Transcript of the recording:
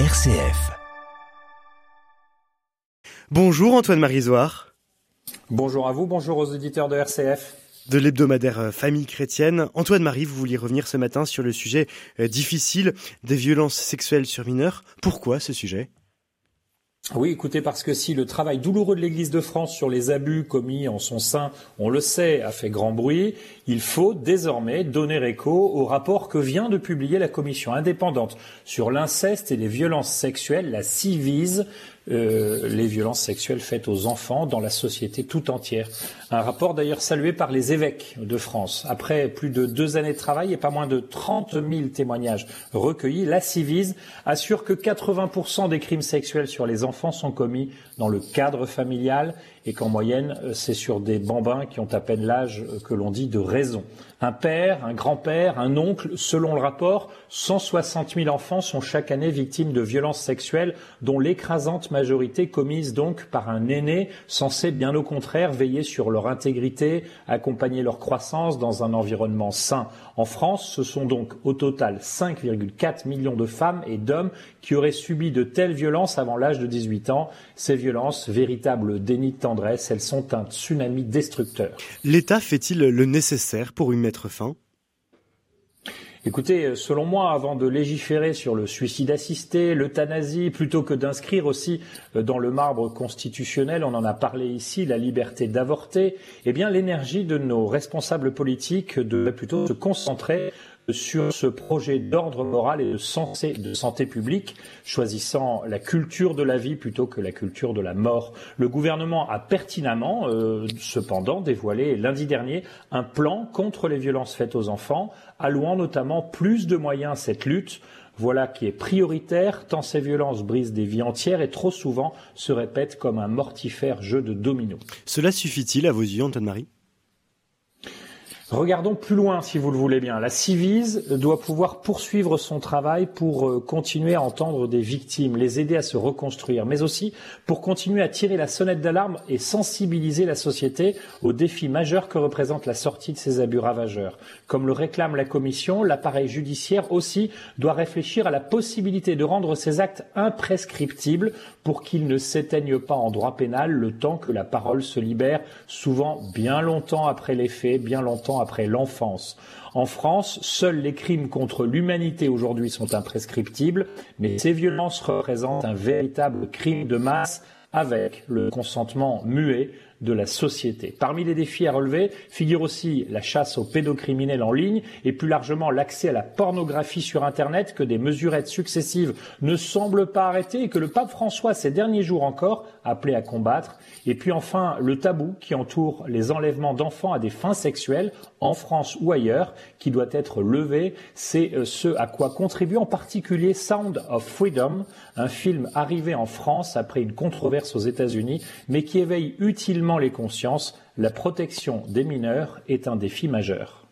RCF. Bonjour Antoine-Marie Izoard. Bonjour à vous, bonjour aux auditeurs de RCF. De l'hebdomadaire Famille Chrétienne. Antoine-Marie, vous vouliez revenir ce matin sur le sujet difficile des violences sexuelles sur mineurs. Pourquoi ce sujet ? Oui, écoutez, parce que si le travail douloureux de l'Église de France sur les abus commis en son sein, on le sait, a fait grand bruit, il faut désormais donner écho au rapport que vient de publier la Commission indépendante sur l'inceste et les violences sexuelles, la CIVIS, les violences sexuelles faites aux enfants dans la société tout entière. Un rapport d'ailleurs salué par les évêques de France. Après plus de 2 années de travail et pas moins de 30 000 témoignages recueillis, la CIVIS assure que 80% des crimes sexuels sur les enfants sont commis dans le cadre familial et qu'en moyenne, c'est sur des bambins qui ont à peine l'âge que l'on dit de raison. Un père, un grand-père, un oncle, selon le rapport, 160 000 enfants sont chaque année victimes de violences sexuelles dont l'écrasante majorité commise donc par un aîné censé bien au contraire veiller sur leur intégrité, accompagner leur croissance dans un environnement sain. En France, ce sont donc au total 5,4 millions de femmes et d'hommes qui auraient subi de telles violences avant l'âge de 18 ans. Ces violences, véritables déni de tendresse, elles sont un tsunami destructeur. L'État fait-il le nécessaire pour y mettre fin ? Écoutez, selon moi, avant de légiférer sur le suicide assisté, l'euthanasie, plutôt que d'inscrire aussi dans le marbre constitutionnel, on en a parlé ici, la liberté d'avorter, eh bien l'énergie de nos responsables politiques devrait plutôt se concentrer sur ce projet d'ordre moral et de santé publique, choisissant la culture de la vie plutôt que la culture de la mort. Le gouvernement a pertinemment, cependant, dévoilé lundi dernier un plan contre les violences faites aux enfants, allouant notamment plus de moyens à cette lutte. Voilà qui est prioritaire, tant ces violences brisent des vies entières et trop souvent se répètent comme un mortifère jeu de dominos. Cela suffit-il à vos yeux, Antoine-Marie ? Regardons plus loin, si vous le voulez bien. La CIVIS doit pouvoir poursuivre son travail pour continuer à entendre des victimes, les aider à se reconstruire, mais aussi pour continuer à tirer la sonnette d'alarme et sensibiliser la société aux défis majeurs que représente la sortie de ces abus ravageurs. Comme le réclame la Commission, l'appareil judiciaire aussi doit réfléchir à la possibilité de rendre ces actes imprescriptibles pour qu'ils ne s'éteignent pas en droit pénal le temps que la parole se libère, souvent bien longtemps après les faits, bien longtemps après l'enfance. En France, seuls les crimes contre l'humanité aujourd'hui sont imprescriptibles, mais ces violences représentent un véritable crime de masse avec le consentement muet de la société. Parmi les défis à relever figure aussi la chasse aux pédocriminels en ligne et plus largement l'accès à la pornographie sur Internet que des mesurettes successives ne semblent pas arrêter et que le pape François, ces derniers jours encore, appelé à combattre. Et puis enfin, le tabou qui entoure les enlèvements d'enfants à des fins sexuelles, en France ou ailleurs, qui doit être levé. C'est ce à quoi contribue en particulier Sound of Freedom, un film arrivé en France après une controverse aux États-Unis, mais qui éveille utilement les consciences, la protection des mineurs est un défi majeur.